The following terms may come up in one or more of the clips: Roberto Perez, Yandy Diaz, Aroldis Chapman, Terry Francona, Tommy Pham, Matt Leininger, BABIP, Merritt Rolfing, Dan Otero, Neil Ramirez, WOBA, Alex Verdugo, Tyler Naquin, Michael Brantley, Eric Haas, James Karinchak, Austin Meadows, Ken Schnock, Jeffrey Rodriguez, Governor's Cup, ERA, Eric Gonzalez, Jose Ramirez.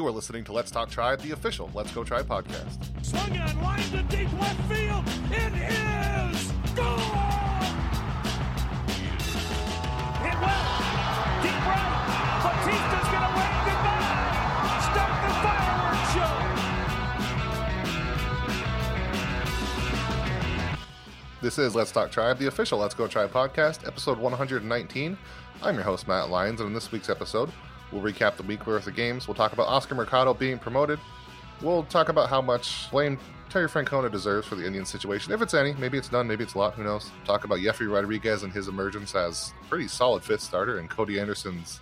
You are listening to Let's Talk Tribe, the official Let's Go Tribe podcast. Swung on, line to deep left field. It is gone! Hit well. Deep right. Batista's going to wave goodbye. Start the fireworks show. This is Let's Talk Tribe, the official Let's Go Tribe podcast, episode 119. I'm your host, Matt Leininger, and in this week's episode, we'll recap the week's worth of games. We'll talk about Oscar Mercado being promoted. We'll talk about how much blame Terry Francona deserves for the Indian situation. If it's any, maybe it's none, maybe it's a lot, who knows. Talk about Yefry Rodriguez and his emergence as a pretty solid fifth starter, and Cody Anderson's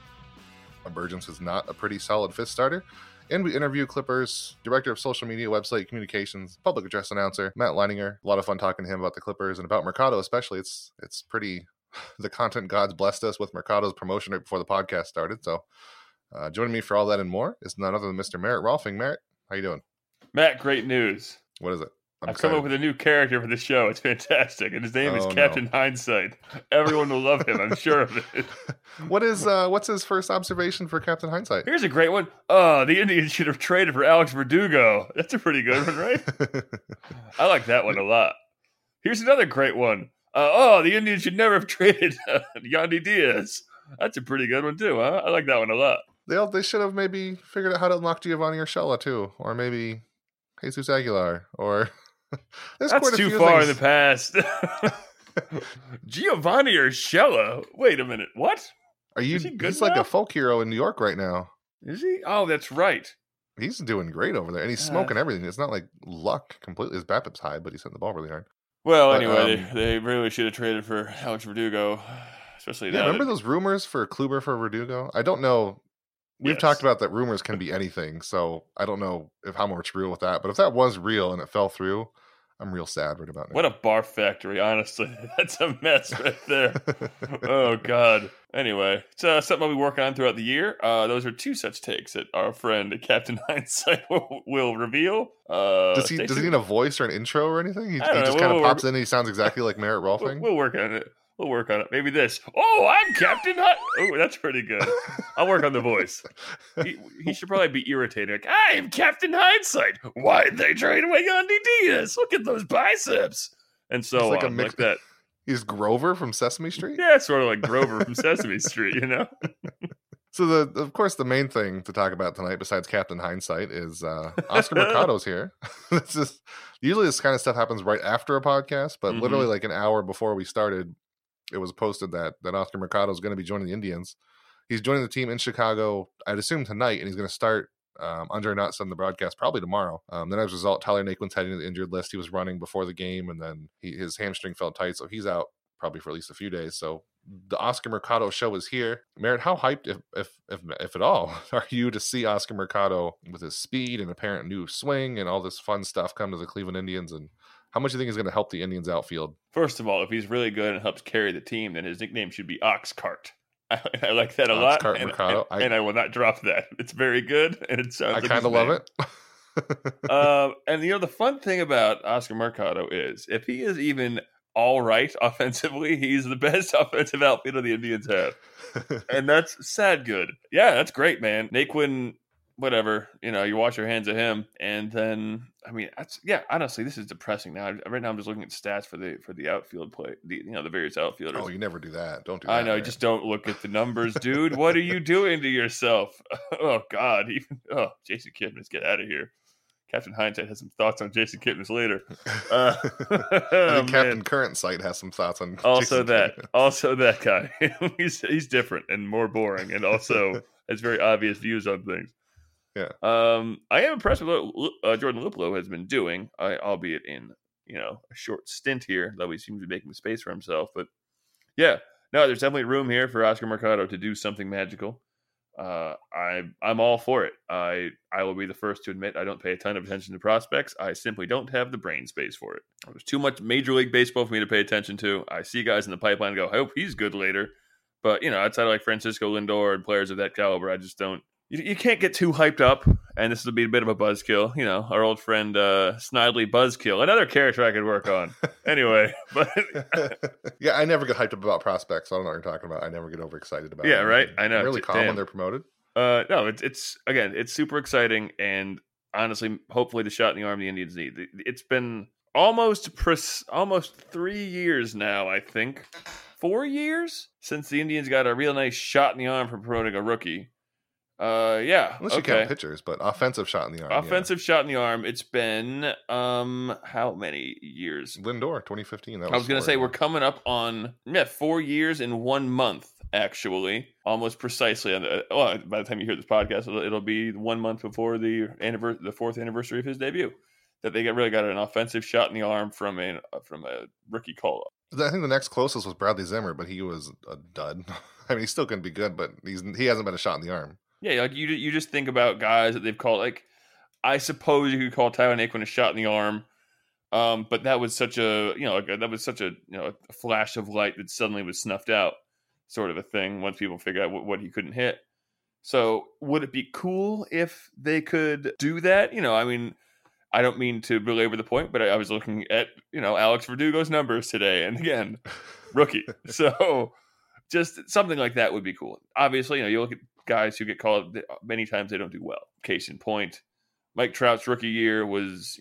emergence is not a pretty solid fifth starter. And we interview Clippers Director of Social Media, Website Communications, Public Address Announcer, Matt Leininger. A lot of fun talking to him about the Clippers and about Mercado especially. It's pretty... The content gods blessed us with Mercado's promotion right before the podcast started, so... joining me for all that and more is none other than Mr. Merritt Rolfing. Merritt, how you doing? Matt, great news. What is it? I've come up with a new character for the show. It's fantastic, and his name is Captain Hindsight. Everyone will love him, I'm sure of it. What's his first observation for Captain Hindsight? Here's a great one. The Indians should have traded for Alex Verdugo. That's a pretty good one, right? I like that one a lot. Here's another great one. The Indians should never have traded Yandy Diaz. That's a pretty good one, too, huh? I like that one a lot. They should have maybe figured out how to unlock Giovanni Urshela, too. Or maybe Jesus Aguilar. Or That's too far in the past. Giovanni Urshela? Wait a minute. What? Are you? He's like a folk hero in New York right now. Is he? Oh, that's right. He's doing great over there. And he's smoking everything. It's not like luck completely. His BABIP's high, but he's hitting the ball really hard. Well, anyway, they really should have traded for Alex Verdugo. Especially now. Remember those rumors for Kluber for Verdugo? I don't know. We've talked about that rumors can be anything, so I don't know how much real with that. But if that was real and it fell through, I'm real sad right about now. What a barf factory, honestly. That's a mess right there. Oh, God. Anyway, it's something I'll be working on throughout the year. Those are two such takes that our friend Captain Hindsight will reveal. Does he need a voice or an intro or anything? He just kind of pops in and he sounds exactly like Merritt Rolfing? We'll work on it. We'll work on it. Maybe this. Oh, I'm Captain Hut. Oh, that's pretty good. I'll work on the voice. He should probably be irritated. Like, I'm Captain Hindsight. Why'd they trade away Yandy Diaz? Look at those biceps. And so like on, like that. He's Grover from Sesame Street? Yeah, sort of like Grover from Sesame Street, you know? So, of course, the main thing to talk about tonight, besides Captain Hindsight, is Oscar Mercado's here. Usually this kind of stuff happens right after a podcast, but literally like an hour before we started, it was posted that Oscar Mercado is going to be joining the Indians. He's joining the team in Chicago, I'd assume tonight, and he's going to start Andre Knotts on the broadcast probably tomorrow. Then as a result, Tyler Naquin's heading to the injured list. He was running before the game, and then his hamstring felt tight, so he's out probably for at least a few days. So the Oscar Mercado show is here. Merritt, how hyped, if at all, are you to see Oscar Mercado with his speed and apparent new swing and all this fun stuff come to the Cleveland Indians? And how much do you think is going to help the Indians outfield? First of all, if he's really good and helps carry the team, then his nickname should be Oxcart. I like that a lot. Oxcart Mercado. And I will not drop that. It's very good. And it sounds I kind of love it. And the fun thing about Oscar Mercado is if he is even all right offensively, he's the best offensive outfielder the Indians have. And that's sad good. Yeah, that's great, man. Naquin... whatever, you wash your hands of him. And then, honestly, this is depressing now. Right now I'm just looking at stats for the outfield play, the various outfielders. Oh, you never do that. Don't do that. I know. Right? Just don't look at the numbers, dude. What are you doing to yourself? Oh, God. Jason Kipnis, get out of here. Captain Hindsight has some thoughts on Jason Kipnis later. Captain Current Sight has some thoughts on also Jason that. Kipnis. Also that guy. He's different and more boring and also has very obvious views on things. Yeah, I am impressed with what Jordan Luplow has been doing, albeit in a short stint here, though he seems to be making space for himself. But yeah, no, there's definitely room here for Oscar Mercado to do something magical. I'm all for it. I will be the first to admit I don't pay a ton of attention to prospects. I simply don't have the brain space for it. There's too much Major League Baseball for me to pay attention to. I see guys in the pipeline and go, I hope he's good later. But outside of like Francisco Lindor and players of that caliber, I just don't. You can't get too hyped up, and this will be a bit of a buzzkill. Our old friend Snidely Buzzkill, another character I could work on. Anyway, but yeah, I never get hyped up about prospects. I don't know what you're talking about. I never get overexcited about. Yeah, right. I know. I'm really calm when they're promoted. No, it's super exciting, and honestly, hopefully, the shot in the arm the Indians need. It's been almost 3 years now, I think, 4 years since the Indians got a real nice shot in the arm from promoting a rookie. Unless you count pitchers, but offensive shot in the arm. Shot in the arm. It's been how many years? Lindor, 2015. I was going to say we're coming up on 4 years in 1 month. Actually, almost precisely. By the time you hear this podcast, it'll be 1 month before the fourth anniversary of his debut that they really got an offensive shot in the arm from a rookie call-up. I think the next closest was Bradley Zimmer, but he was a dud. I mean, he still couldn't be good, but he hasn't been a shot in the arm. Yeah, like you just think about guys that they've called. Like, I suppose you could call Tyler Naquin a shot in the arm, but that was such a a flash of light that suddenly was snuffed out, sort of a thing. Once people figure out what he couldn't hit, so would it be cool if they could do that? You know, I mean, I don't mean to belabor the point, but I was looking at Alex Verdugo's numbers today, and again, rookie. So just something like that would be cool. Obviously, you look at guys who get called many times, they don't do well. Case in point, Mike Trout's rookie year was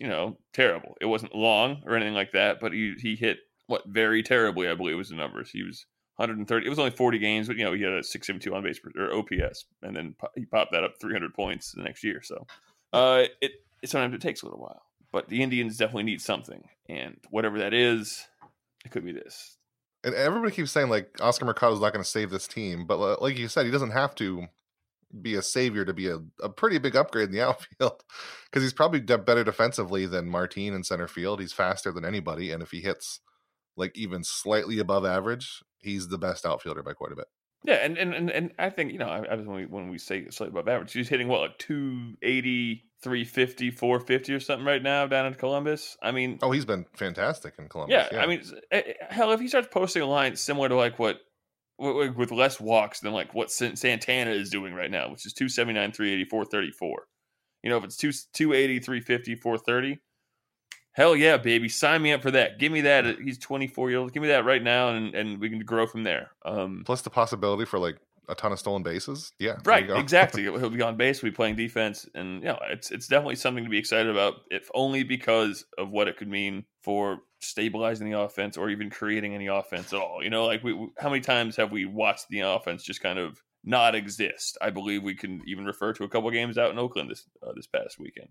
terrible. It wasn't long or anything like that, but he hit very terribly, I believe, was the numbers. He was 130. It was only 40 games, but he had a 672 on base or OPS, and then he popped that up 300 points the next year. So sometimes it takes a little while, but the Indians definitely need something, and whatever that is, it could be this. And everybody keeps saying like Oscar Mercado is not going to save this team, but like you said, he doesn't have to be a savior to be a pretty big upgrade in the outfield, because he's probably better defensively than Martin in center field. He's faster than anybody, and if he hits like even slightly above average, he's the best outfielder by quite a bit. Yeah, and I think when we say slightly above average, he's hitting like 280, 350, 450 or something right now down in Columbus. I mean, he's been fantastic in Columbus. Yeah, I mean, hell, if he starts posting a line similar to like what with less walks than like what Santana is doing right now, which is 279, 380, 434. If it's 280, 350, 430. Hell yeah, baby. Sign me up for that. Give me that. He's 24-year-old. Give me that right now, and we can grow from there. Plus the possibility for, like, a ton of stolen bases. Yeah. Right, exactly. He'll be on base. We'll be playing defense. And, it's definitely something to be excited about, if only because of what it could mean for stabilizing the offense or even creating any offense at all. How many times have we watched the offense just kind of not exist? I believe we can even refer to a couple games out in Oakland this past weekend.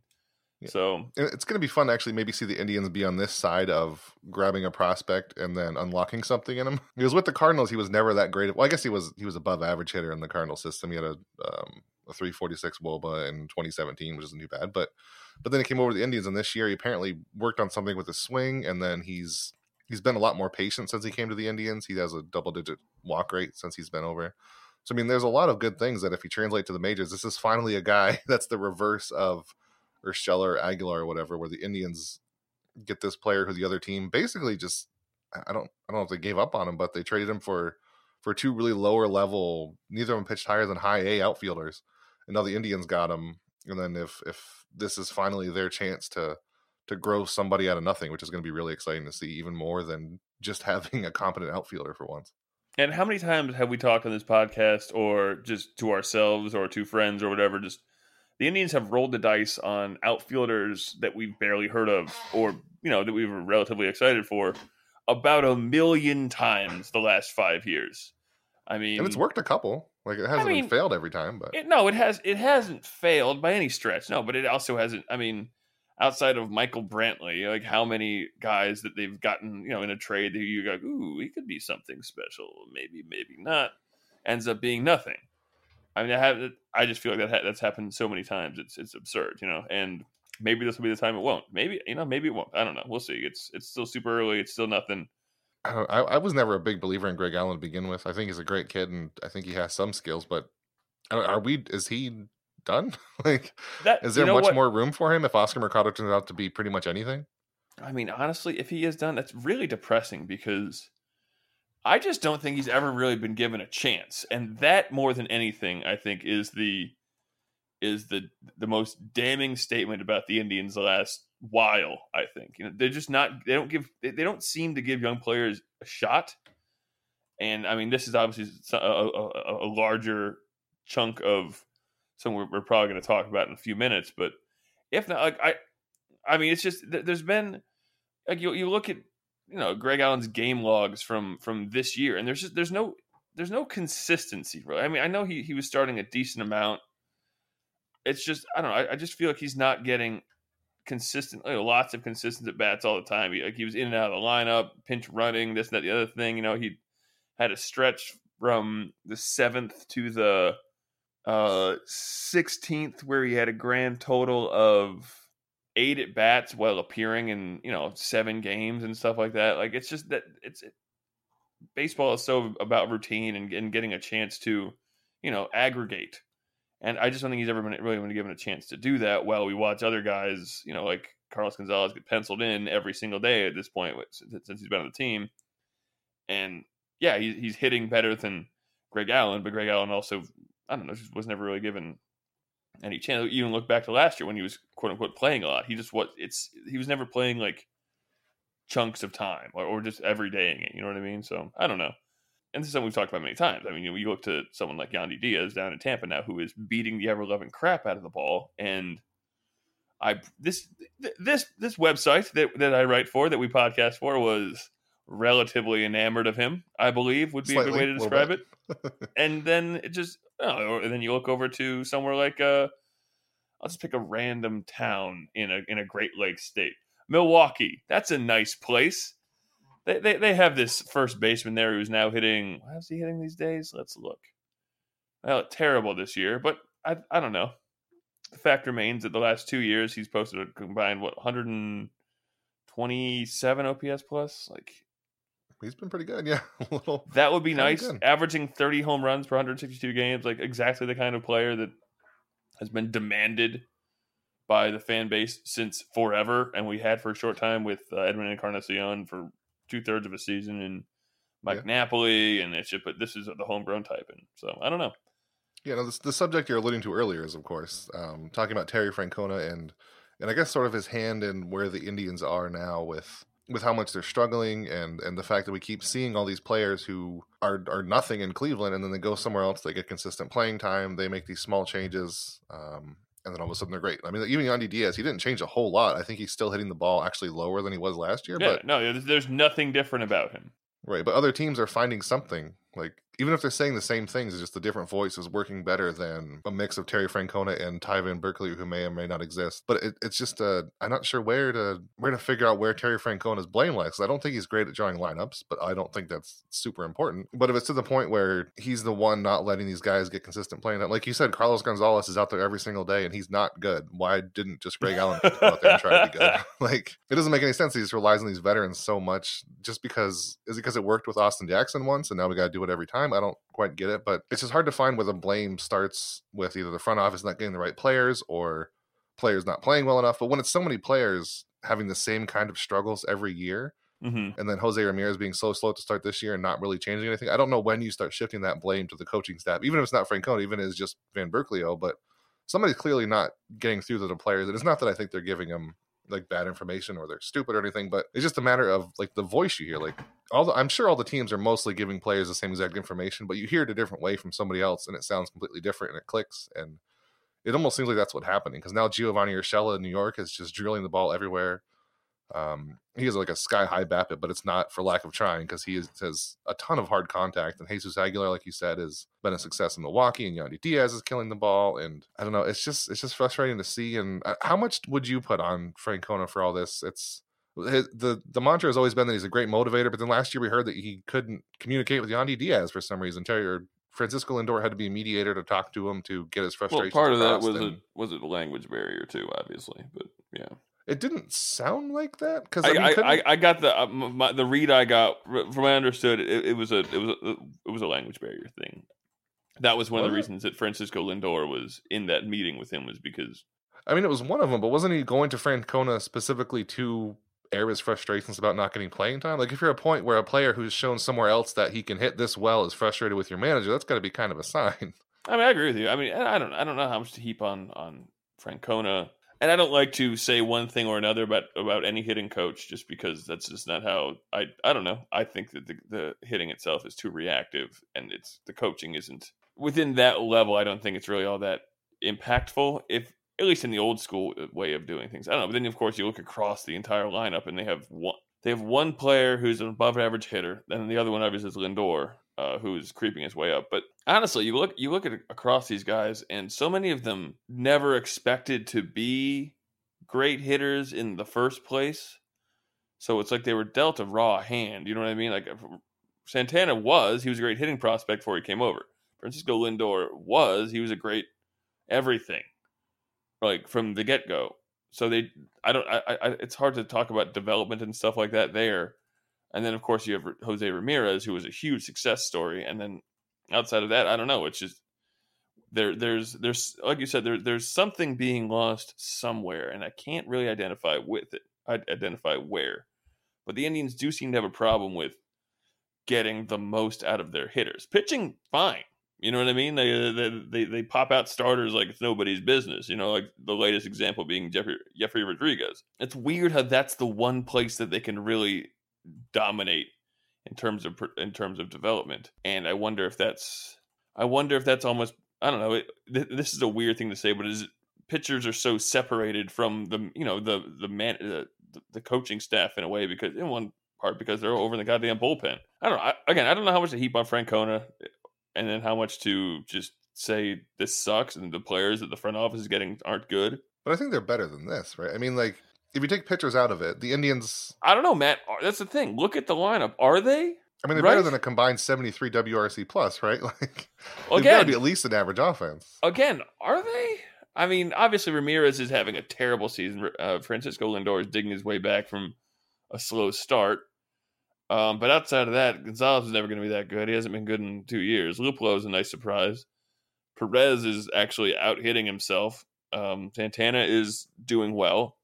Yeah. So it's going to be fun to actually maybe see the Indians be on this side of grabbing a prospect and then unlocking something in him. Because with the Cardinals, he was never that great. Well, I guess he was above average hitter in the Cardinal system. He had a 346 WOBA in 2017, which isn't too bad. But then he came over to the Indians, and this year he apparently worked on something with his swing. And then he's been a lot more patient since he came to the Indians. He has a double-digit walk rate since he's been over. So, I mean, there's a lot of good things that if you translate to the majors, this is finally a guy that's the reverse of Urshela or Aguilar or whatever, where the Indians get this player who the other team basically just I don't know if they gave up on him, but they traded him for two really lower level, neither of them pitched higher than high A outfielders, and now the Indians got him. And then if this is finally their chance to grow somebody out of nothing, which is going to be really exciting to see, even more than just having a competent outfielder for once. And how many times have we talked on this podcast, or just to ourselves or to friends or whatever, just the Indians have rolled the dice on outfielders that we've barely heard of, or, that we were relatively excited for, about 1,000,000 times the last 5 years. I mean, and it's worked a couple. Like, it hasn't failed every time, but it hasn't failed by any stretch. No, but it also hasn't. I mean, outside of Michael Brantley, like how many guys that they've gotten, in a trade that you go, ooh, he could be something special. Maybe, maybe not. Ends up being nothing. I mean, I just feel like that's happened so many times. It's absurd, and maybe this will be the time it won't. Maybe, maybe it won't. I don't know. We'll see. It's still super early. It's still nothing. I was never a big believer in Greg Allen to begin with. I think he's a great kid, and I think he has some skills, but is he done? Is there much more room for him if Oscar Mercado turns out to be pretty much anything? I mean, honestly, if he is done, that's really depressing, because I just don't think he's ever really been given a chance, and that, more than anything, I think is the most damning statement about the Indians the last while. I think they're just not. They don't seem to give young players a shot. And I mean, this is obviously a larger chunk of something we're probably going to talk about in a few minutes. But if not, like I mean, it's just there's been like you look at Greg Allen's game logs from this year, and there's no consistency, really. I mean, I know he was starting a decent amount. It's just I don't know. I just feel like he's not getting consistent, lots of consistent at bats all the time. He was in and out of the lineup, pinch running, this, that, the other thing. He had a stretch from the 7th to the 16th where he had a grand total of 8 at bats while appearing in 7 games and stuff like that. Like it's just that baseball is so about routine and getting a chance to aggregate. And I just don't think he's ever really been given a chance to do that while we watch other guys, like Carlos Gonzalez get penciled in every single day at this point since he's been on the team. And, yeah, he's hitting better than Greg Allen, but Greg Allen also, I don't know, just was never really given any chance. Even look back to last year when he was, quote-unquote, playing a lot. He was never playing, like, chunks of time or just everydaying it, you know what I mean? So, I don't know. And this is something we've talked about many times. I mean, you look to someone like Yandy Diaz down in Tampa now, who is beating the ever-loving crap out of the ball. And this website that I write for, that we podcast for, was relatively enamored of him. I believe would be slightly, a good way to describe it. And then it just, and then you look over to somewhere like I'll just pick a random town in a Great Lakes state, Milwaukee. That's a nice place. They have this first baseman there who's now hitting. How's he hitting these days? Let's look. Well, terrible this year, but I don't know. The fact remains that the last 2 years he's posted a combined 127 OPS plus. Like he's been pretty good, yeah. That would be nice. Good. Averaging 30 home runs per 162 games, like exactly the kind of player that has been demanded by the fan base since forever, and we had for a short time with Edwin Encarnacion for 2/3 of a season and Mike Napoli, and it's just, but this is the homegrown type. And so I don't know. Yeah. No, the subject you're alluding to earlier is, of course, talking about Terry Francona and I guess sort of his hand in where the Indians are now with how much they're struggling and the fact that we keep seeing all these players who are nothing in Cleveland, and then they go somewhere else. They get consistent playing time. They make these small changes. And then all of a sudden they're great. I mean, even Yandy Diaz, he didn't change a whole lot. I think he's still hitting the ball actually lower than he was last year. Yeah, but no, there's nothing different about him. Right, but other teams are finding something. Like, even if they're saying the same things, it's just a different voice is working better than a mix of Terry Francona and Tyvin Berkeley, who may or may not exist. But it's just, I'm not sure where to figure out where Terry Francona is blamed lies. I don't think he's great at drawing lineups, but I don't think that's super important. But if it's to the point where he's the one not letting these guys get consistent playing, like you said, Carlos Gonzalez is out there every single day and he's not good. Why didn't just Greg Allen go out there and try to be good? Like, it doesn't make any sense. He just relies on these veterans so much just because, is it because it worked with Austin Jackson once and now we got to do it every time? I don't quite get it, but it's just hard to find where the blame starts with either the front office not getting the right players or players not playing well enough. But when it's so many players having the same kind of struggles every year, and then Jose Ramirez being so slow to start this year and not really changing anything, I don't know when you start shifting that blame to the coaching staff, even if it's not Francona, even if it's just Van Berkelio, but somebody's clearly not getting through to the players. And it's not that I think they're giving them like bad information or they're stupid or anything, but it's just a matter of like the voice you hear. Like I'm sure all the teams are mostly giving players the same exact information, but you hear it a different way from somebody else and it sounds completely different and it clicks. And it almost seems like that's what's happening. Cause now Giovanni Urshela in New York is just drilling the ball everywhere. He has like a sky high BABIP, but it's not for lack of trying. Cause has a ton of hard contact, and Jesus Aguilar, like you said, has been a success in Milwaukee, and Yandy Diaz is killing the ball. And I don't know. It's just frustrating to see. And how much would you put on Francona for all this? The mantra has always been that he's a great motivator, but then last year we heard that he couldn't communicate with Yandy Diaz for some reason. Francisco Lindor had to be a mediator to talk to him to get his frustrations. Well, part of that was a language barrier too, obviously, but yeah. It didn't sound like that because I got the read I got from what I understood. It was a language barrier thing. That was one of the reasons that Francisco Lindor was in that meeting with him, was because it was one of them. But wasn't he going to Francona specifically to air his frustrations about not getting playing time? Like if you're at a point where a player who's shown somewhere else that he can hit this well is frustrated with your manager, that's got to be kind of a sign. I mean, I agree with you. I mean, I don't know how much to heap on Francona. And I don't like to say one thing or another about any hitting coach, just because that's just not how I don't know. I think that the hitting itself is too reactive, and the coaching isn't within that level. I don't think it's really all that impactful, if at least in the old school way of doing things. I don't know. But then, of course, you look across the entire lineup, and they have one player who's an above-average hitter, and the other one obviously is Lindor, who's creeping his way up. But honestly, you look at across these guys, and so many of them never expected to be great hitters in the first place. So it's like they were dealt a raw hand. You know what I mean? Like Santana was a great hitting prospect before he came over. Francisco Lindor was a great everything, like from the get-go. So it's hard to talk about development and stuff like that there. And then of course you have Jose Ramirez, who was a huge success story. And then outside of that, I don't know. It's just there's like you said, there's something being lost somewhere, and I can't really identify with it. I'd identify where, but the Indians do seem to have a problem with getting the most out of their hitters. Pitching, fine. You know what I mean? They pop out starters like it's nobody's business. You know, like the latest example being Jeffrey Rodriguez. It's weird how that's the one place that they can really dominate in terms of development. And I wonder if that's almost, I don't know. This is a weird thing to say, but pitchers are so separated from the coaching staff in a way, because in one part because they're over in the goddamn bullpen. I don't know. I don't know how much to heap on Francona. And then how much to just say this sucks and the players that the front office is getting aren't good. But I think they're better than this, right? I mean, like, if you take pitchers out of it, the Indians... I don't know, Matt. That's the thing. Look at the lineup. Are they? I mean, they're better than a combined 73 WRC plus, right? Like, they've got to be at least an average offense. Again, are they? I mean, obviously Ramirez is having a terrible season. Francisco Lindor is digging his way back from a slow start. But outside of that, Gonzalez is never going to be that good. He hasn't been good in 2 years. Luplow is a nice surprise. Perez is actually out hitting himself. Santana is doing well.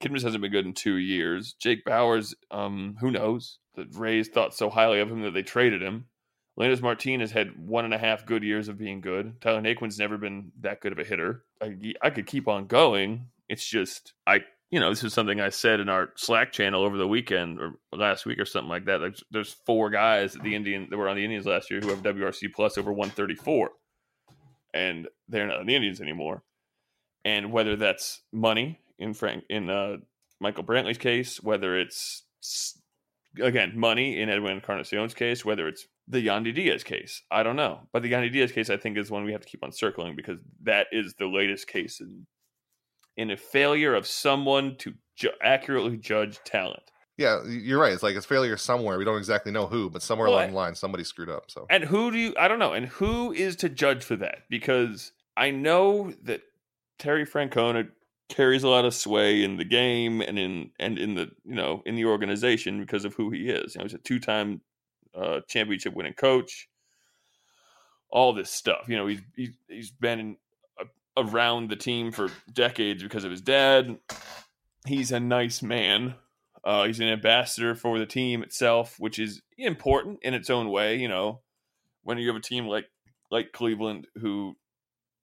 Kidman hasn't been good in 2 years. Jake Bowers, who knows? The Rays thought so highly of him that they traded him. Landis Martinez had 1.5 good years of being good. Tyler Naquin's never been that good of a hitter. I could keep on going. It's just this is something I said in our Slack channel over the weekend or last week or something like that. There's 4 guys that were on the Indians last year who have WRC plus over 134, and they're not on the Indians anymore. And whether that's money in Michael Brantley's case, whether it's again money in Edwin Encarnacion's case, whether it's the Yandy Diaz case, I don't know. But the Yandy Diaz case, I think, is one we have to keep on circling, because that is the latest case in a failure of someone to accurately judge talent. Yeah, you're right. It's like it's failure somewhere. We don't exactly know who, but somewhere along the line, somebody screwed up. So, and I don't know. And who is to judge for that? Because I know that Terry Francona carries a lot of sway in the game and in the organization because of who he is. You know, he's a 2-time championship winning coach. All this stuff. You know, he's been around the team for decades because of his dad. He's a nice man. He's an ambassador for the team itself, which is important in its own way. You know, when you have a team like Cleveland, who,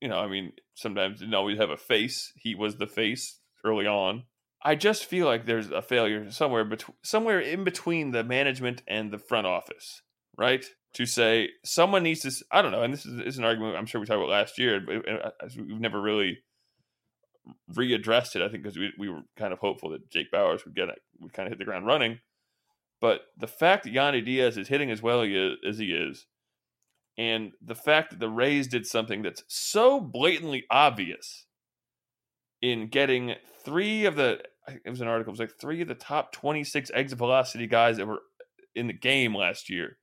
you know, I mean, sometimes didn't always have a face. He was the face early on. I just feel like there's a failure somewhere in between the management and the front office, right? To say someone needs to, I don't know, and this is an argument I'm sure we talked about last year, but we've never really readdressed it, I think, because we were kind of hopeful that Jake Bowers would kind of hit the ground running. But the fact that Yandy Diaz is hitting as well as he is, and the fact that the Rays did something that's so blatantly obvious in getting 3 of the, it was an article, it was like 3 of the top 26 exit velocity guys that were in the game last year,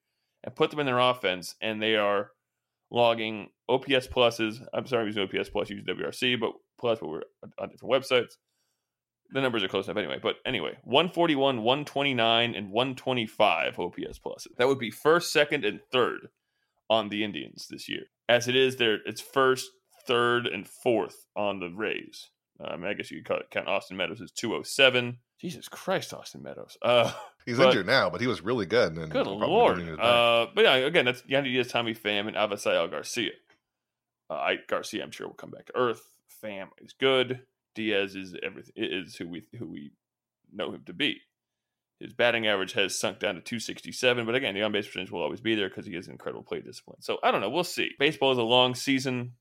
and put them in their offense, and they are logging OPS pluses. I'm sorry, I'm using OPS plus, use WRC, but we're on different websites. The numbers are close enough anyway. But anyway, 141, 129, and 125 OPS pluses. That would be 1st, 2nd, and 3rd on the Indians this year. As it is, it's 1st, 3rd, and 4th on the Rays. I guess you could count Austin Meadows as 207. Jesus Christ, Austin Meadows. He's injured now, but he was really good. And good Lord. But yeah, again, that's Yandy Diaz, Tommy Pham, and Avisaíl Garcia. Garcia, I'm sure, will come back to earth. Pham is good. Diaz is everything. It is who we know him to be. His batting average has sunk down to 267, but again, the on-base percentage will always be there because he has incredible play discipline. So I don't know. We'll see. Baseball is a long season.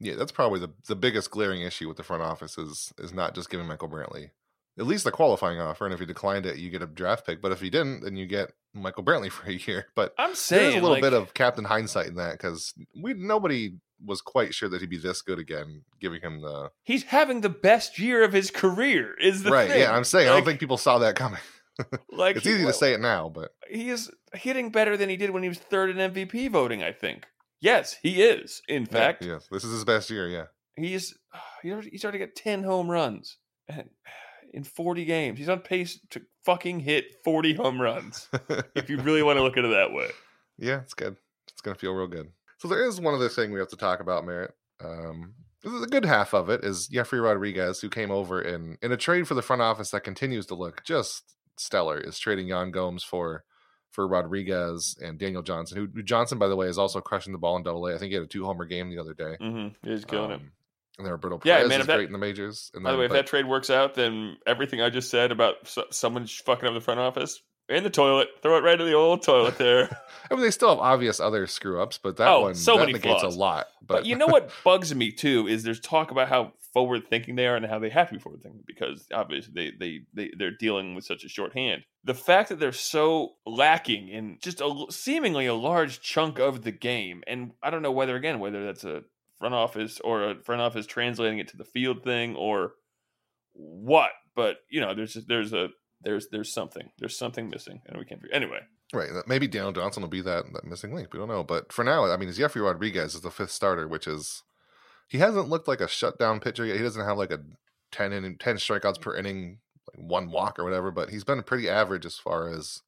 Yeah, that's probably the biggest glaring issue with the front office is not just giving Michael Brantley at least a qualifying offer, and if he declined it, you get a draft pick. But if he didn't, then you get Michael Brantley for a year. But I'm saying there's a little bit of Captain Hindsight in that, because nobody was quite sure that he'd be this good again. Giving him the he's having the best year of his career is the right thing. Yeah, I'm saying I don't think people saw that coming. Like it's easy to say it now, but he is hitting better than he did when he was third in MVP voting. I think yes, he is. In fact, yes, this is his best year. Yeah, he's already got 10 home runs and in 40 games. He's on pace to fucking hit 40 home runs. If you really want to look at it that way. Yeah, it's good. It's going to feel real good. So there is one other thing we have to talk about, Merritt. This is a good half of it is Jeffrey Rodriguez, who came over in a trade for the front office that continues to look just stellar, is trading Yan Gomes for Rodriguez and Daniel Johnson, who Johnson, by the way, is also crushing the ball in Double A. I think he had a 2-homer game the other day. Mm-hmm. He's killing him. And then Roberto Perez is great in the majors. And by the way, if that trade works out, then everything I just said about someone fucking up the front office in the toilet, throw it right in the old toilet there. I mean, they still have obvious other screw-ups, but that negates flaws. A lot. But you know what bugs me, too, is there's talk about how forward-thinking they are and how they have to be forward-thinking because, obviously, they're dealing with such a shorthand. The fact that they're so lacking in just seemingly a large chunk of the game, and I don't know whether that's a front office or a front office translating it to the field thing or what, but you know, there's something missing and we can't figure anyway. Right. Maybe Daniel Johnson will be that missing link. We don't know. But for now, I mean, it's Yefry Rodriguez is the fifth starter, which is, he hasn't looked like a shutdown pitcher yet. He doesn't have like a 10 strikeouts per inning, like one walk or whatever, but he's been pretty average as far as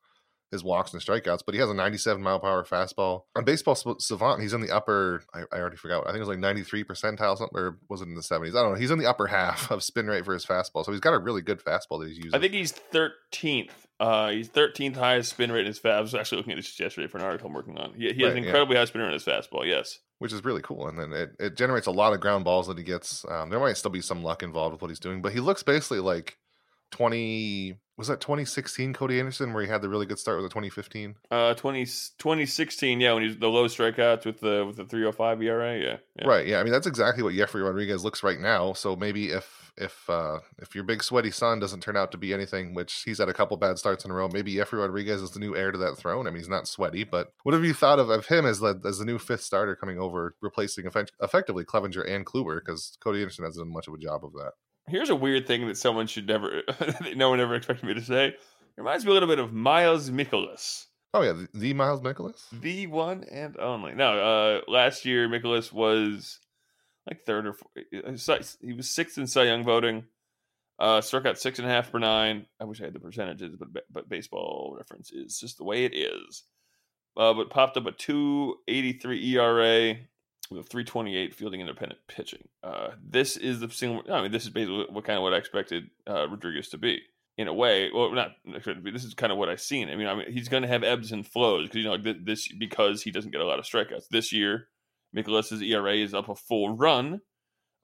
his walks and strikeouts, but he has a 97-mile-per-hour fastball. On Baseball Savant, he's in the upper, I already forgot, I think it was like 93 percentile something, or was it in the 70s? I don't know. He's in the upper half of spin rate for his fastball, so he's got a really good fastball that he's using. I think he's 13th. He's 13th highest spin rate in his fastball. I was actually looking at this yesterday for an article I'm working on. He has an incredibly high spin rate in his fastball, yes. Which is really cool, and then it generates a lot of ground balls that he gets. There might still be some luck involved with what he's doing, but he looks basically like 2016 Cody Anderson where he had the really good start with the 2015? 2016, yeah, when he's the low strikeouts with the 3.05 ERA, yeah. Right, yeah. I mean, that's exactly what Yefry Rodriguez looks right now. So maybe if your big sweaty son doesn't turn out to be anything, which he's had a couple bad starts in a row, maybe Yefry Rodriguez is the new heir to that throne. I mean, he's not sweaty, but what have you thought of him as the new fifth starter coming over, replacing effectively Clevinger and Kluber, because Cody Anderson hasn't done much of a job of that. Here's a weird thing that someone should never, no one ever expected me to say. It reminds me a little bit of Miles Mikolas. Oh yeah, the Miles Mikolas, the one and only. No, last year Mikolas was like third or fourth. He was sixth in Cy Young voting. Struck out 6.5/9. I wish I had the percentages, but Baseball Reference is just the way it is. But popped up a 2.83 ERA. With a 3.28 fielding independent pitching. This is the single. I mean, this is basically what I expected Rodriguez to be in a way. Well, not expected to be. This is kind of what I've seen. I mean, he's going to have ebbs and flows because because he doesn't get a lot of strikeouts this year. Mikolas's ERA is up a full run.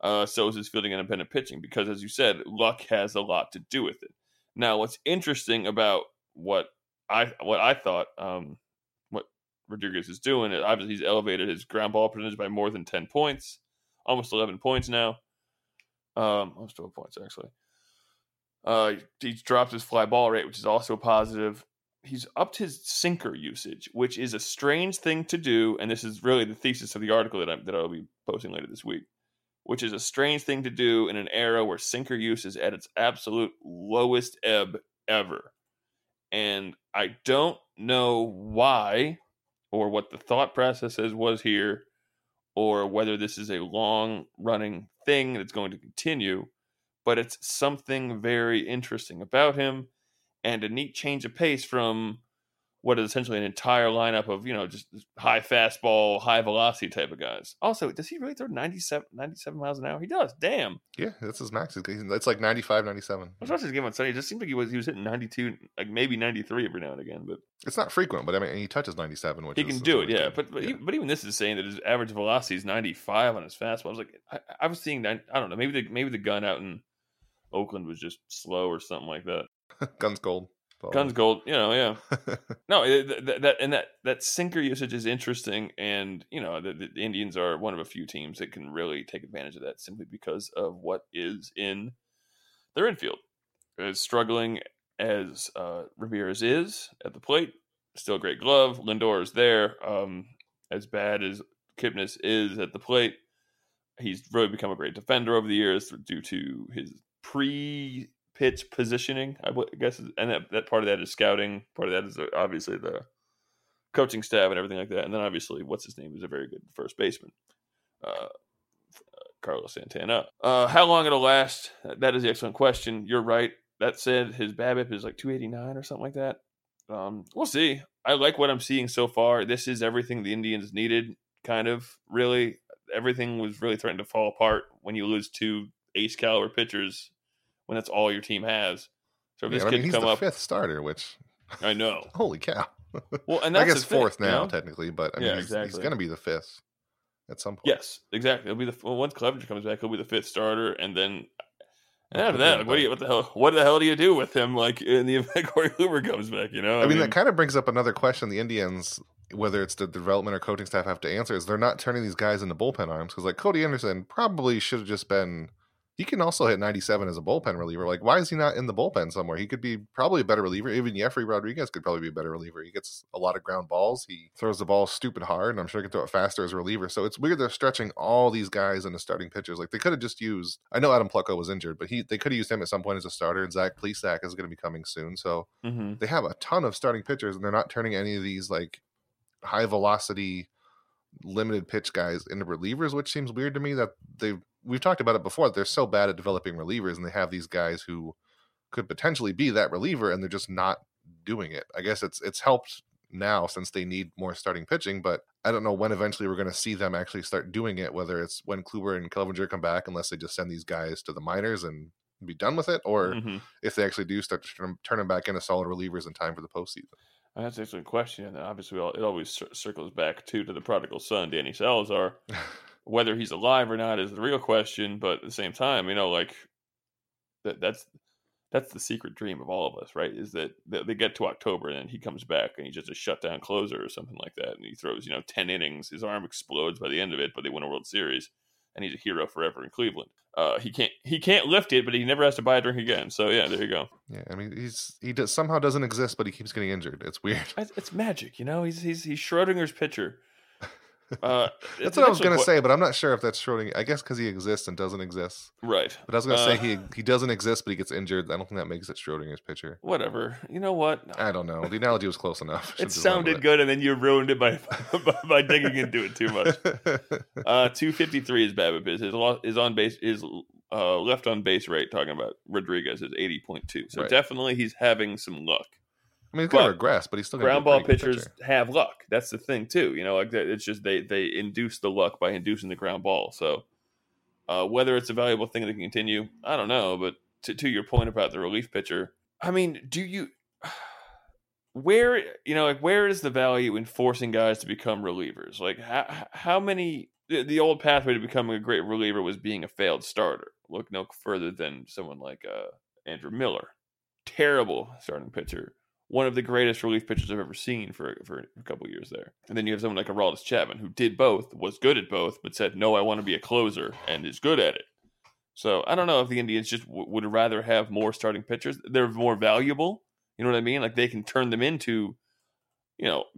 So is his fielding independent pitching because, as you said, luck has a lot to do with it. Now, what's interesting about what I thought. Rodriguez is doing it. Obviously, he's elevated his ground ball percentage by more than 10 points, almost 11 points now. Almost 12 points, actually. He's dropped his fly ball rate, which is also positive. He's upped his sinker usage, which is a strange thing to do. And this is really the thesis of the article that I'll be posting later this week, which is a strange thing to do in an era where sinker use is at its absolute lowest ebb ever. And I don't know why, or what the thought process was here, or whether this is a long-running thing that's going to continue, but it's something very interesting about him, and a neat change of pace from what is essentially an entire lineup of, you know, just high fastball, high velocity type of guys. Also, does he really throw 97 miles an hour? He does. Damn. Yeah, that's his max. That's like 95, 97. I was watching his game on Sunday. It just seemed like he was hitting 92, like maybe 93 every now and again. But it's not frequent. But I mean, he touches 97, which he can do it. Yeah, but even this is saying that his average velocity is 95 on his fastball. I was like, I was seeing. I don't know. Maybe the gun out in Oakland was just slow or something like that. Gun's cold. Probably. Guns gold, you know, yeah. No, that sinker usage is interesting, and you know the Indians are one of a few teams that can really take advantage of that simply because of what is in their infield. As struggling as Ramirez is at the plate, still a great glove. Lindor is there. As bad as Kipnis is at the plate, he's really become a great defender over the years due to his pitch positioning, I guess, and that part of that is scouting. Part of that is obviously the coaching staff and everything like that. And then obviously, what's his name is a very good first baseman, Carlos Santana. How long it'll last? That is the excellent question. You're right. That said, his BABIP is like 289 or something like that. We'll see. I like what I'm seeing so far. This is everything the Indians needed, kind of. Really, everything was really threatened to fall apart when you lose two ace caliber pitchers. When that's all your team has, so if this kid come up, fifth starter, which I know, holy cow. Well, and that's I guess fourth now, you know? Technically, but I mean, he's going to be the fifth at some point. Yes, exactly. It'll be once Clevinger comes back, he'll be the fifth starter, and then after that, like, what the hell do you do with him? Like in the event Corey Kluber comes back, you know. I mean, that kind of brings up another question: the Indians, whether it's the development or coaching staff, have to answer is they're not turning these guys into bullpen arms because, like, Cody Anderson probably should have just been. He can also hit 97 as a bullpen reliever. Like, why is he not in the bullpen somewhere? He could be probably a better reliever. Even Yefry Rodriguez could probably be a better reliever. He gets a lot of ground balls. He throws the ball stupid hard, and I'm sure he can throw it faster as a reliever. So it's weird they're stretching all these guys into starting pitchers. Like, they could have just used – I know Adam Plutko was injured, but they could have used him at some point as a starter, and Zach Plesac is going to be coming soon. So they have a ton of starting pitchers, and they're not turning any of these, like, high-velocity, limited pitch guys into relievers, which seems weird to me that we've talked about it before. They're so bad at developing relievers, and they have these guys who could potentially be that reliever, and they're just not doing it. I guess it's helped now since they need more starting pitching, but I don't know when eventually we're going to see them actually start doing it, whether it's when Kluber and Clevinger come back, unless they just send these guys to the minors and be done with it, or if they actually do start to turn them back into solid relievers in time for the postseason. That's an excellent question, and obviously it always circles back to the prodigal son, Danny Salazar. Whether he's alive or not is the real question, but at the same time, you know, like that's the secret dream of all of us, right? Is that they get to October and then he comes back and he's just a shutdown closer or something like that, and he throws 10 innings, his arm explodes by the end of it, but they win a World Series, and he's a hero forever in Cleveland. He can't lift it, but he never has to buy a drink again. So yeah, there you go. Yeah, I mean he somehow doesn't exist, but he keeps getting injured. It's weird. It's magic, you know. He's Schrodinger's pitcher. That's what I was going to say, but I'm not sure if that's Schrodinger. I guess because he exists and doesn't exist. Right. But I was going to say he doesn't exist, but he gets injured. I don't think that makes it Schrodinger's pitcher. Whatever. You know what? No. I don't know. The analogy was close enough. It sounded good, and then you ruined it by digging into it too much. 253 is BABIP. His on base is left on base rate. Talking about Rodriguez is 80.2. So definitely he's having some luck. I mean, he's going to regress, but he's still going to ground ball pitchers have luck. That's the thing, too. You know, like it's just they induce the luck by inducing the ground ball. So whether it's a valuable thing to continue, I don't know. But to your point about the relief pitcher, I mean, where is the value in forcing guys to become relievers? Like how many the old pathway to becoming a great reliever was being a failed starter. Look no further than someone like Andrew Miller, terrible starting pitcher. One of the greatest relief pitchers I've ever seen for a couple years there. And then you have someone like Aroldis Chapman, who did both, was good at both, but said, no, I want to be a closer, and is good at it. So I don't know if the Indians just would rather have more starting pitchers. They're more valuable. You know what I mean? Like they can turn them into,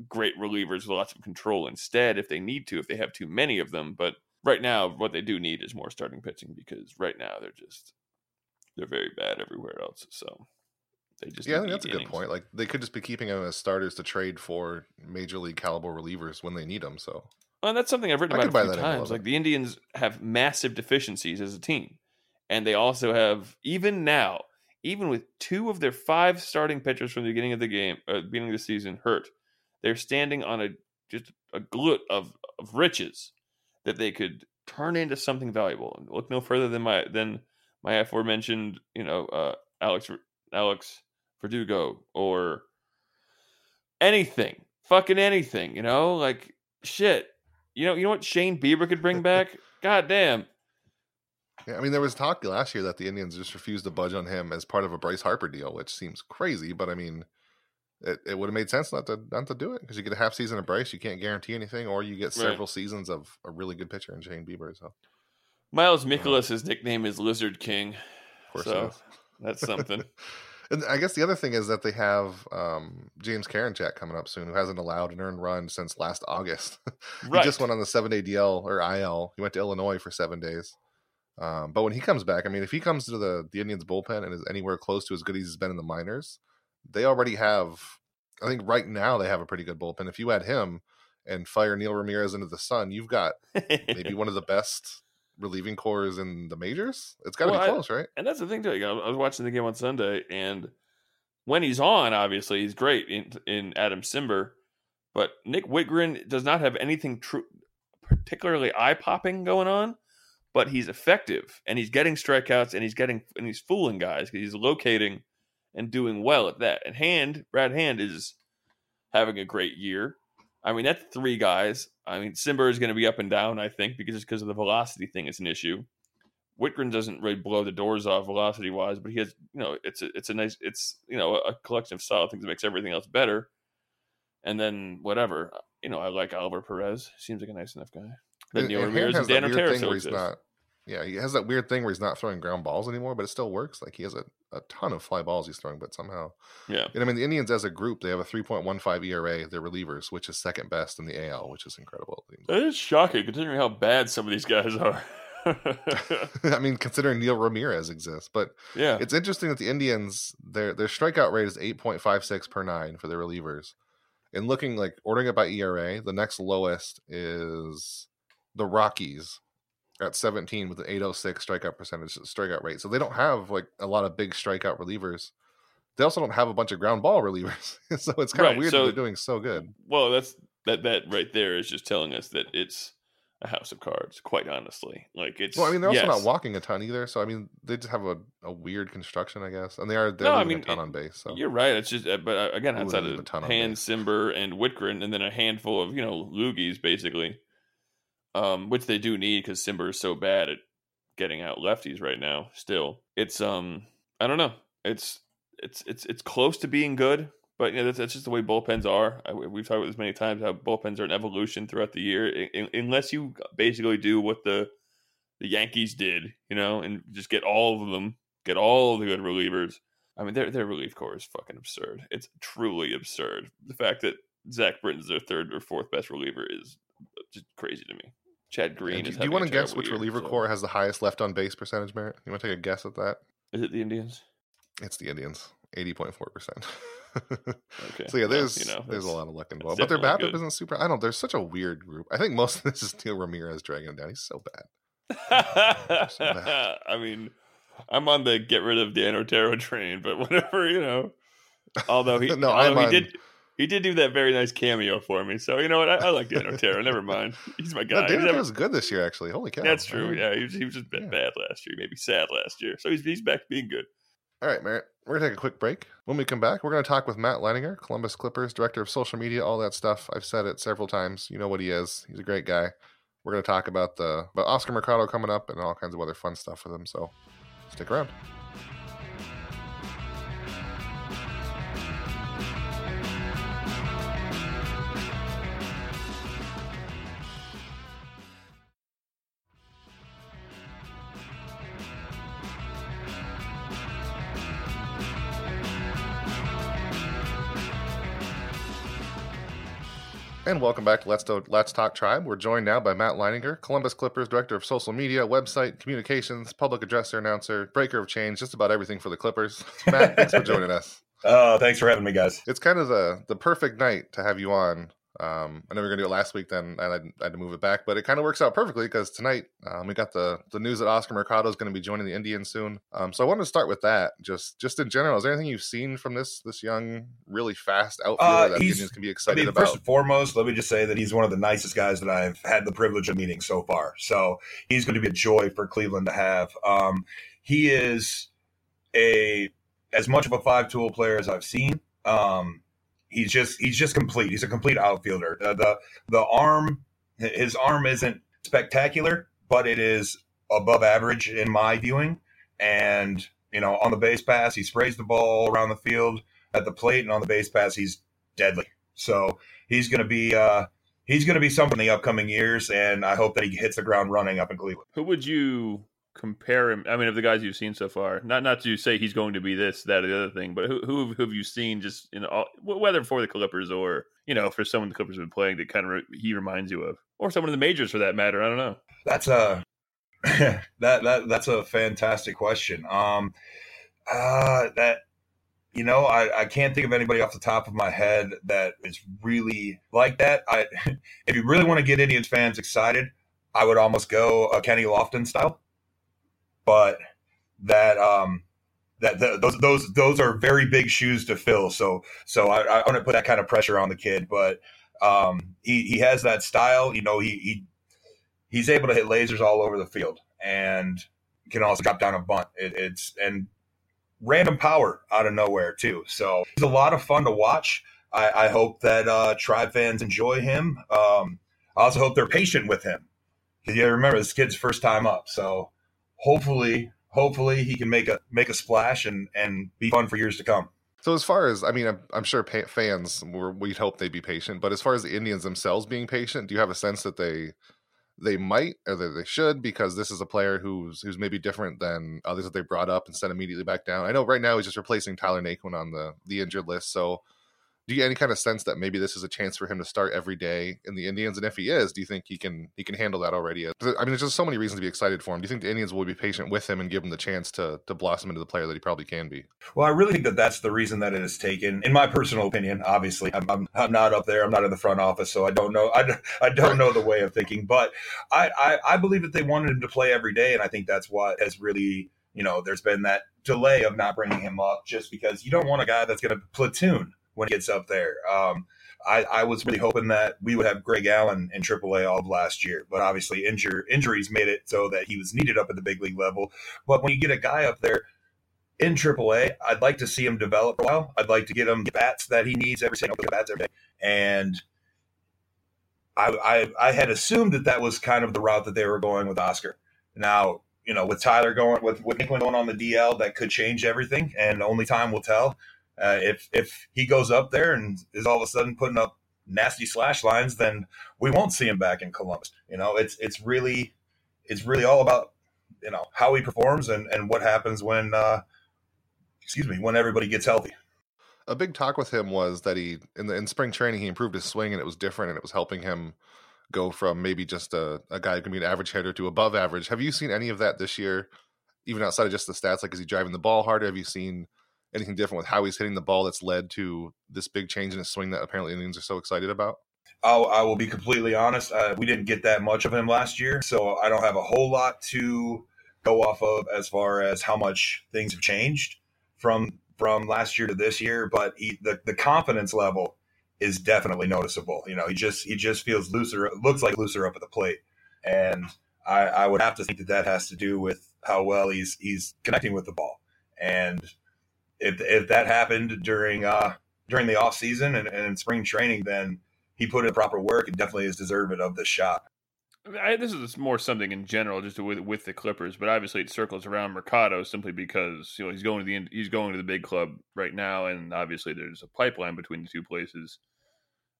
great relievers with lots of control instead if they need to, if they have too many of them. But right now, what they do need is more starting pitching because right now they're very bad everywhere else. So. I think that's a good point. Like they could just be keeping them as starters to trade for major league caliber relievers when they need them. So, and that's something I've written about a few times. Like the Indians have massive deficiencies as a team, and they also have even with two of their five starting pitchers from the beginning of the game, beginning of the season, hurt, they're standing on a glut of riches that they could turn into something valuable. And look no further than my aforementioned, Alex Verdugo or anything, fucking anything, like shit, you know what Shane Bieber could bring back? God damn. Yeah, I mean, there was talk last year that the Indians just refused to budge on him as part of a Bryce Harper deal, which seems crazy, but I mean, it would have made sense not to do it because you get a half season of Bryce, you can't guarantee anything, or you get several seasons of a really good pitcher in Shane Bieber. So Miles Mikolas, his nickname is Lizard King. Of course, so that's something. And I guess the other thing is that they have James Karinchak coming up soon, who hasn't allowed an earned run since last August. He just went on the 7-day DL or IL. He went to Illinois for 7 days. But when he comes back, I mean, if he comes to the Indians bullpen and is anywhere close to as good as he's been in the minors, they already have, I think right now they have a pretty good bullpen. If you add him and fire Neil Ramirez into the sun, you've got maybe one of the best relieving corps in the majors. It's got to be close, right? And that's the thing, too. I was watching the game on Sunday, and when he's on, obviously, he's great in Adam Simber. But Nick Whitgren does not have anything particularly eye-popping going on, but he's effective, and he's getting strikeouts, and he's fooling guys because he's locating and doing well at that. And Brad Hand is having a great year. I mean, that's three guys. I mean, Simber is going to be up and down, I think, because of the velocity thing is an issue. Whitgren doesn't really blow the doors off velocity wise, but he has, it's a collection of solid things that makes everything else better. And then whatever, I like Oliver Perez. Seems like a nice enough guy. Then Neil Ramirez and Dan Otero still exist. Yeah, he has that weird thing where he's not throwing ground balls anymore, but it still works. Like, he has a ton of fly balls he's throwing, but somehow. Yeah. And I mean, the Indians as a group, they have a 3.15 ERA, their relievers, which is second best in the AL, which is incredible. That is shocking, considering how bad some of these guys are. I mean, considering Neil Ramirez exists. But yeah, it's interesting that the Indians, their strikeout rate is 8.56 per nine for their relievers. And looking like ordering it by ERA, the next lowest is the Rockies at 17 with an 8.06 strikeout rate. So they don't have like a lot of big strikeout relievers. They also don't have a bunch of ground ball relievers. So it's kind of weird that they're doing so good. Well, that right there is just telling us that it's a house of cards, quite honestly. Like, it's, well, I mean, they're also not walking a ton either. So I mean, they just have a weird construction, I guess. And they're leaving a ton on base. So you're right. It's just, but again, outside of Hand, Simber, and Whitgren, and then a handful of, loogies basically. Which they do need because Simber is so bad at getting out lefties right now. Still, it's I don't know. It's close to being good, but that's just the way bullpens are. We've talked about this many times how bullpens are an evolution throughout the year, unless you basically do what the Yankees did, and just get all of them, get all of the good relievers. I mean, their relief corps is fucking absurd. It's truly absurd. The fact that Zach Britton's their third or fourth best reliever is just crazy to me. Chad Green is. Do you want to guess which reliever corps has the highest left on base percentage, Merritt? You want to take a guess at that? Is it the Indians? It's the Indians, 80.4%. Okay. So yeah, there's a lot of luck involved, but their BABIP isn't super. I don't know. There's such a weird group. I think most of this is Neil Ramirez dragging him down. He's so bad. I mean, I'm on the get rid of Dan Otero train, but whatever, Although he He did do that very nice cameo for me. So, you know what? I like Dan Otero. Never mind. He's my guy. No, Dan Otero was good this year, actually. Holy cow. That's true. Yeah, he was just bad last year. Maybe sad last year. So he's back being good. All right, Merritt. We're going to take a quick break. When we come back, we're going to talk with Matt Leininger, Columbus Clippers, director of social media, all that stuff. I've said it several times. You know what he is. He's a great guy. We're going to talk about Oscar Mercado coming up and all kinds of other fun stuff with him. So stick around. And welcome back to Let's Talk Tribe. We're joined now by Matt Leininger, Columbus Clippers, director of social media, website, communications, public addresser, announcer, breaker of chains, just about everything for the Clippers. Matt, thanks for joining us. Oh, thanks for having me, guys. It's kind of the perfect night to have you on. I know we were going to do it last week, then I had to move it back, but it kind of works out perfectly because tonight we got the news that Oscar Mercado is going to be joining the Indians soon. So I wanted to start with that. Just in general, is there anything you've seen from this young, really fast outfielder that the Indians can be excited about? First and foremost, let me just say that he's one of the nicest guys that I've had the privilege of meeting so far. So he's going to be a joy for Cleveland to have. He is as much of a five-tool player as I've seen. He's just complete. He's a complete outfielder. His arm isn't spectacular, but it is above average in my viewing. And, you know, on the base pass, he sprays the ball around the field at the plate, and on the base pass, he's deadly. So he's going to be something in the upcoming years, and I hope that he hits the ground running up in Cleveland. Who would you compare him? I mean, of the guys you've seen so far, not to say he's going to be this, that, or the other thing, but who have you seen just in all, whether for the Clippers or, you know, for someone the Clippers have been playing that kind of he reminds you of, or someone in the majors for that matter? I don't know. That's a fantastic question. You know, I can't think of anybody off the top of my head that is really like that. If you really want to get Indians fans excited, I would almost go a Kenny Lofton style. But those are very big shoes to fill. So I want to put that kind of pressure on the kid. But he has that style. You know, he's able to hit lasers all over the field and can also drop down a bunt. Random power out of nowhere too. So he's a lot of fun to watch. I hope that Tribe fans enjoy him. I also hope they're patient with him. You remember this kid's first time up. So hopefully he can make a splash and be fun for years to come. So as far as, I mean, I'm sure fans, we'd hope they'd be patient, but as far as the Indians themselves being patient, do you have a sense that they might, or that they should, because this is a player who's maybe different than others that they brought up and sent immediately back down? I know right now he's just replacing Tyler Naquin on the injured list. So do you get any kind of sense that maybe this is a chance for him to start every day in the Indians? And if he is, do you think he can handle that already? I mean, there's just so many reasons to be excited for him. Do you think the Indians will be patient with him and give him the chance to blossom into the player that he probably can be? Well, I really think that's the reason that it is taken, in my personal opinion. Obviously, I'm not up there. I'm not in the front office, so I don't know. I don't know the way of thinking, but I believe that they wanted him to play every day, and I think that's what has really, you know, there's been that delay of not bringing him up, just because you don't want a guy that's going to platoon when he gets up there. I was really hoping that we would have Greg Allen in AAA all of last year, but obviously injuries made it so that he was needed up at the big league level. But when you get a guy up there in AAA, I'd like to see him develop a while. I'd like to get him the bats that he needs every day. And I had assumed that was kind of the route that they were going with Oscar. Now, you know, with Tyler going, with Nicklin going on the DL, that could change everything, and only time will tell. If he goes up there and is all of a sudden putting up nasty slash lines, then we won't see him back in Columbus. You know, it's really all about, you know, how he performs and what happens when everybody gets healthy. A big talk with him was that he in spring training he improved his swing, and it was different, and it was helping him go from maybe just a guy who can be an average hitter to above average. Have you seen any of that this year, even outside of just the stats? Like, is he driving the ball harder? Have you seen anything different with how he's hitting the ball that's led to this big change in his swing that apparently Indians are so excited about? I will be completely honest. We didn't get that much of him last year, so I don't have a whole lot to go off of as far as how much things have changed from last year to this year. But the confidence level is definitely noticeable. You know, he just feels looser, looks like looser up at the plate, and I would have to think that has to do with how well he's connecting with the ball. And if that happened during the off season and in spring training, then he put in proper work and definitely is deserving of this shot. This is more something in general, just with the Clippers, but obviously it circles around Mercado simply because, you know, he's going to the big club right now, and obviously there's a pipeline between the two places.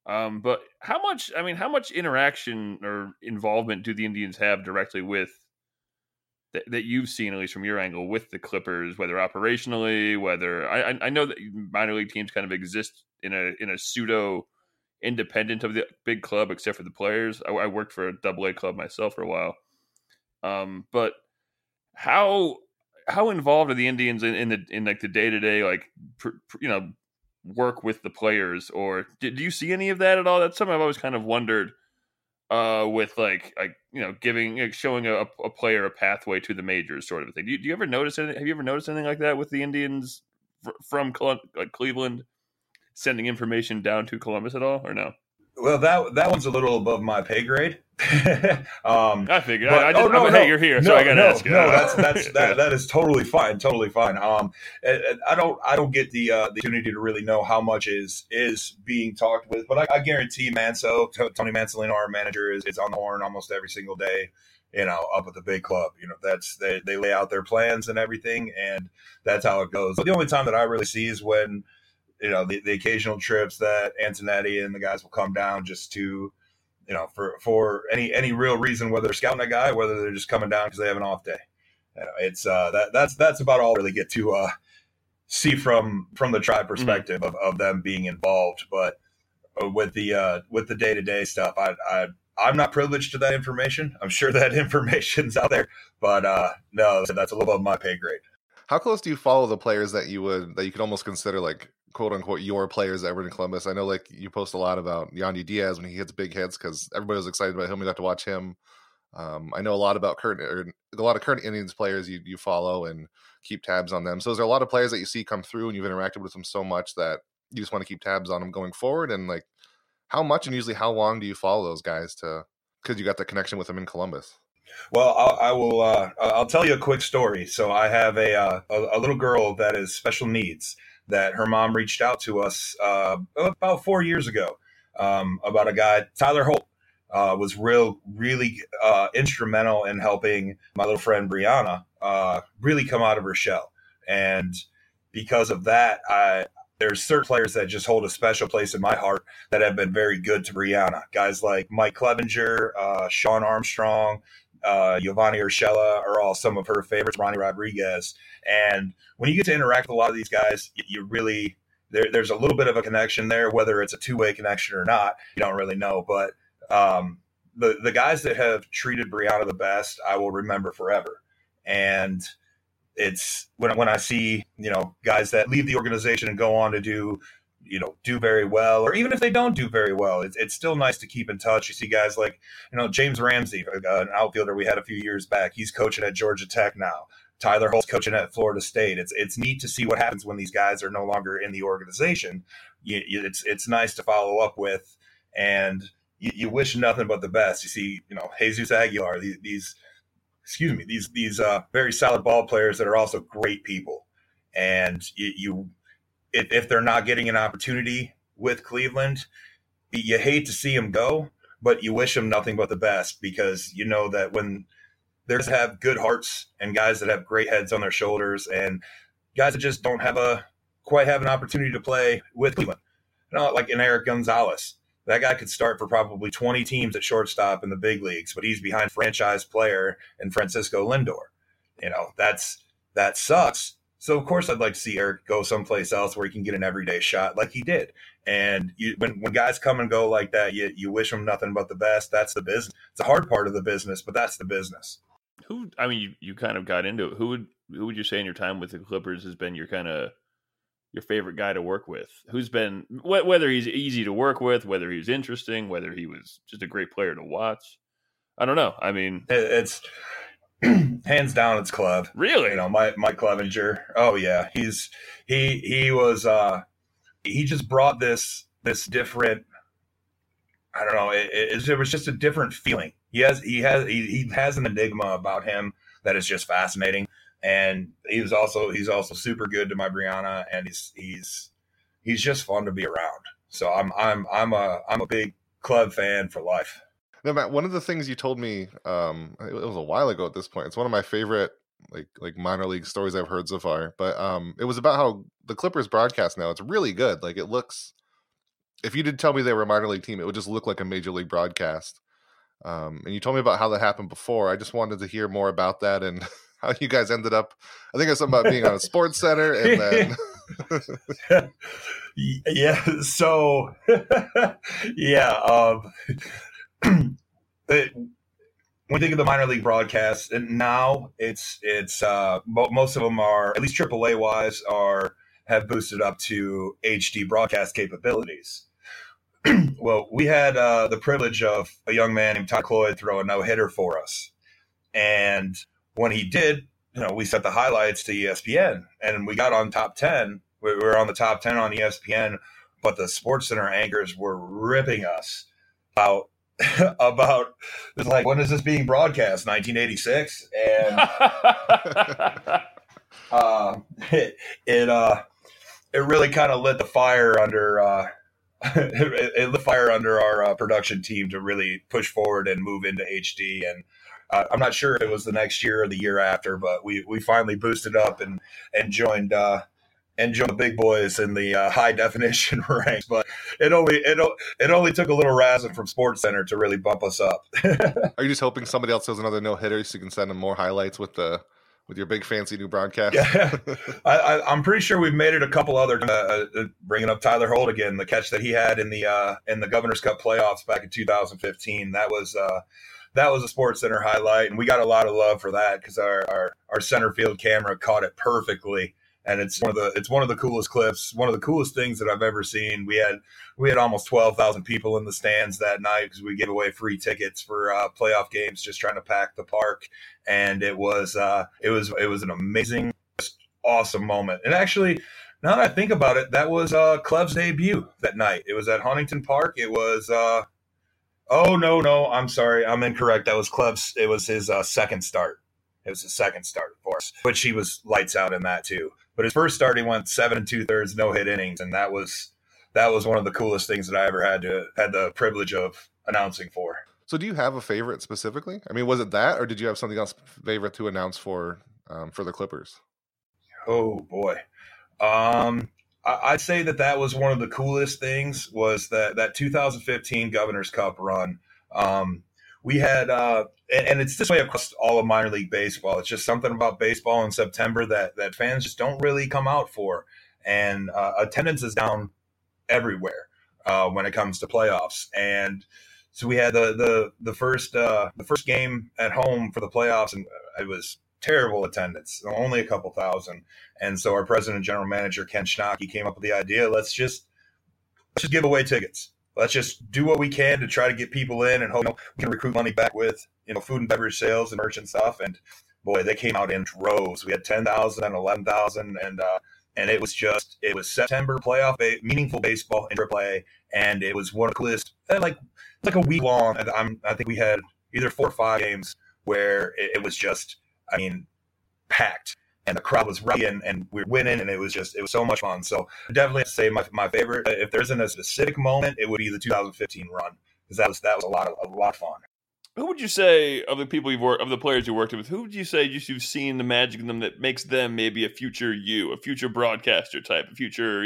But how much interaction or involvement do the Indians have directly with? That you've seen, at least from your angle, with the Clippers, whether operationally, whether I know that minor league teams kind of exist in a pseudo independent of the big club, except for the players. I worked for a double A club myself for a while, but how involved are the Indians in like the day to day, like you know, work with the players, or do you see any of that at all? That's something I've always kind of wondered. With like you know, showing a player a pathway to the majors, sort of a thing. Do you ever notice anything? Have you ever noticed anything like that with the Indians from Cleveland sending information down to Columbus at all, or no? Well, that one's a little above my pay grade. I figured. But, hey, you're here, so I gotta ask. No, that is totally fine. I don't get the opportunity to really know how much is being talked with, but I guarantee Tony Mansolino, our manager, is on the horn almost every single day, you know, up at the big club. You know, that's they lay out their plans and everything, and that's how it goes. But the only time that I really see is when, you know, the occasional trips that Antonetti and the guys will come down just to, you know, for any real reason, whether they're scouting a guy, whether they're just coming down because they have an off day. You know, it's that's about all I really get to see from the tribe perspective of them being involved. But with the day-to-day stuff, I'm not privileged to that information. I'm sure that information's out there, but no, that's a little above my pay grade. How close do you follow the players that you could almost consider like quote unquote your players that were in Columbus? I know like you post a lot about Yandy Diaz when he hits big hits because everybody was excited about him. We got to watch him. I know a lot of current Indians players you follow and keep tabs on them. So is there a lot of players that you see come through and you've interacted with them so much that you just want to keep tabs on them going forward? And like how much and usually how long do you follow those guys because you got the connection with them in Columbus? Well, I'll tell you a quick story. So I have a little girl that is special needs that her mom reached out to us about 4 years ago about a guy, Tyler Holt. Was really instrumental in helping my little friend Brianna really come out of her shell. And because of that, there's certain players that just hold a special place in my heart that have been very good to Brianna. Guys like Mike Clevinger, Sean Armstrong, Giovanni Urshela are all some of her favorites, Ronnie Rodriguez. And when you get to interact with a lot of these guys, you really there's a little bit of a connection there, whether it's a two-way connection or not, you don't really know. But the guys that have treated Brianna the best, I will remember forever. And it's when I see, you know, guys that leave the organization and go on to do very well, or even if they don't do very well, it's still nice to keep in touch. You see guys like, you know, James Ramsey, an outfielder we had a few years back. He's coaching at Georgia Tech now. Tyler Holt's coaching at Florida State. It's neat to see what happens when these guys are no longer in the organization. It's nice to follow up with, and you wish nothing but the best. You see, you know, Jesus Aguilar, these very solid ball players that are also great people. And if they're not getting an opportunity with Cleveland, you hate to see them go, but you wish them nothing but the best, because you know that when there's have good hearts and guys that have great heads on their shoulders and guys that just don't quite have an opportunity to play with Cleveland, you know, like an Eric Gonzalez. That guy could start for probably 20 teams at shortstop in the big leagues, but he's behind franchise player and Francisco Lindor. You know, that sucks. So, of course, I'd like to see Eric go someplace else where he can get an everyday shot like he did. And when guys come and go like that, you wish them nothing but the best. That's the business. It's a hard part of the business, but that's the business. You kind of got into it. Who would you say in your time with the Clippers has been your kind of – your favorite guy to work with, who's been, whether he's easy to work with, whether he's interesting, whether he was just a great player to watch? I don't know. I mean, it's hands down, it's Clev. Really? You know, Mike Clevinger. Oh yeah. He just brought this different, I don't know. It was just a different feeling. He has an enigma about him that is just fascinating. And he's also super good to my Brianna, and he's just fun to be around. So I'm a big club fan for life. Now, Matt, one of the things you told me, it was a while ago at this point. It's one of my favorite like minor league stories I've heard so far. But it was about how the Clippers broadcast now. It's really good. Like, it looks, if you did tell me they were a minor league team, it would just look like a major league broadcast. And you told me about how that happened before. I just wanted to hear more about that and how you guys ended up. I think it was something about being on a sports center and then yeah. So yeah. When you think of the minor league broadcasts, and now it's most of them are, at least AAA wise, have boosted up to HD broadcast capabilities. Well, we had the privilege of a young man named Todd Cloyd throw a no hitter for us. And when he did, you know, we sent the highlights to ESPN, and we got on top 10. We were on the top 10 on ESPN, but the SportsCenter anchors were ripping us about it's like, when is this being broadcast? 1986, and it really kind of lit the fire under it lit the fire under our production team to really push forward and move into HD. And I'm not sure if it was the next year or the year after, but we finally boosted up and joined the big boys in the high definition ranks. But it only took a little razzing from SportsCenter to really bump us up. Are you just hoping somebody else does another no hitter so you can send them more highlights with your big fancy new broadcast? Yeah. I'm pretty sure we've made it a couple other bringing up Tyler Holt again, the catch that he had in the Governor's Cup playoffs back in 2015. That was a SportsCenter highlight, and we got a lot of love for that because our center field camera caught it perfectly. And it's one of the coolest clips, one of the coolest things that I've ever seen. We had almost 12,000 people in the stands that night because we gave away free tickets for playoff games, just trying to pack the park. And it was an amazing, awesome moment. And actually, now that I think about it, that was Clev's debut that night. It was at Huntington Park. It was no, I'm sorry, I'm incorrect. That was Clev's. It was his second start. It was his second start for us, which he was lights out in that too. But his first start, he went 7 2/3 no-hit innings, and that was one of the coolest things that I ever had the privilege of announcing for. So, do you have a favorite specifically? I mean, was it that, or did you have something else favorite to announce for the Clippers? Oh boy, I'd say that was one of the coolest things was that 2015 Governor's Cup run. We had, and it's this way across all of minor league baseball. It's just something about baseball in September that fans just don't really come out for. And attendance is down everywhere when it comes to playoffs. And so we had the first game at home for the playoffs, and it was terrible attendance, only a couple thousand. And so our president and general manager, Ken Schnock, he came up with the idea, let's just give away tickets. Let's just do what we can to try to get people in and hope we can recruit money back with, food and beverage sales and merchant stuff. And boy, they came out in droves. We had 10,000 and 11,000. And it was September playoff, meaningful baseball in AAA. And it was one of the coolest, like a week long. And I think we had either 4 or 5 games where it was just, packed. And the crowd was ready, and we were winning, and it was so much fun. So I definitely have to say my favorite, if there isn't a specific moment, it would be the 2015 run, because that was a lot of fun. Who would you say of the people you've worked, of the players you worked with, who would you say you've seen the magic in them that makes them maybe a future you, a future broadcaster type, a future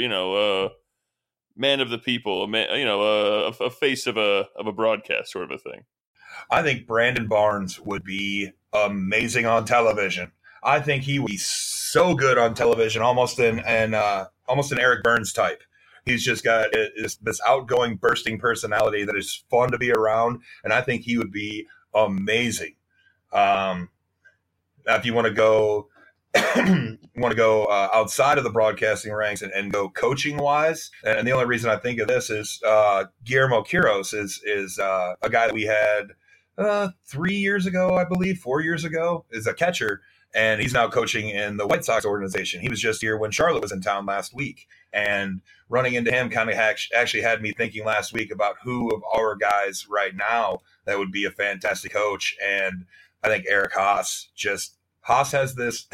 man of the people, a man, a face of a broadcast sort of a thing? I think Brandon Barnes would be amazing on television. I think he would be so good on television, almost an Eric Burns type. He's just got this outgoing, bursting personality that is fun to be around, and I think he would be amazing. Now, if you want to go, outside of the broadcasting ranks and go coaching wise, and the only reason I think of this is Guillermo Quiros is a guy that we had 3 years ago, I believe, 4 years ago, is a catcher. And he's now coaching in the White Sox organization. He was just here when Charlotte was in town last week. And running into him kind of actually had me thinking last week about who of our guys right now that would be a fantastic coach. And I think Eric Haas. Haas has this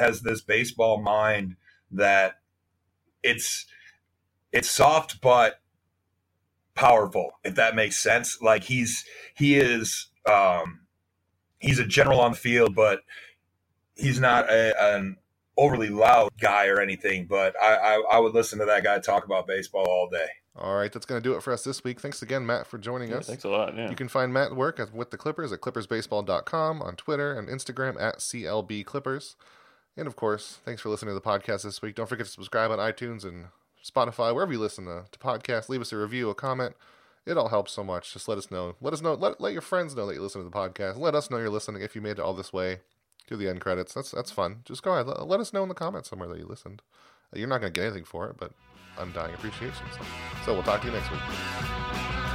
baseball mind that it's soft but powerful, if that makes sense. Like he's a general on the field, but he's not an overly loud guy or anything, but I would listen to that guy talk about baseball all day. All right, that's going to do it for us this week. Thanks again, Matt, for joining us. Thanks a lot, yeah. You can find Matt work with the Clippers at clippersbaseball.com, on Twitter and Instagram at CLBClippers. And, of course, thanks for listening to the podcast this week. Don't forget to subscribe on iTunes and Spotify, wherever you listen to podcasts. Leave us a review, a comment. It all helps so much. Just let us know. Let your friends know that you listen to the podcast. Let us know you're listening if you made it all this way. Do the end credits. That's fun. Just go ahead. Let us know in the comments somewhere that you listened. You're not going to get anything for it, but undying appreciation. So we'll talk to you next week.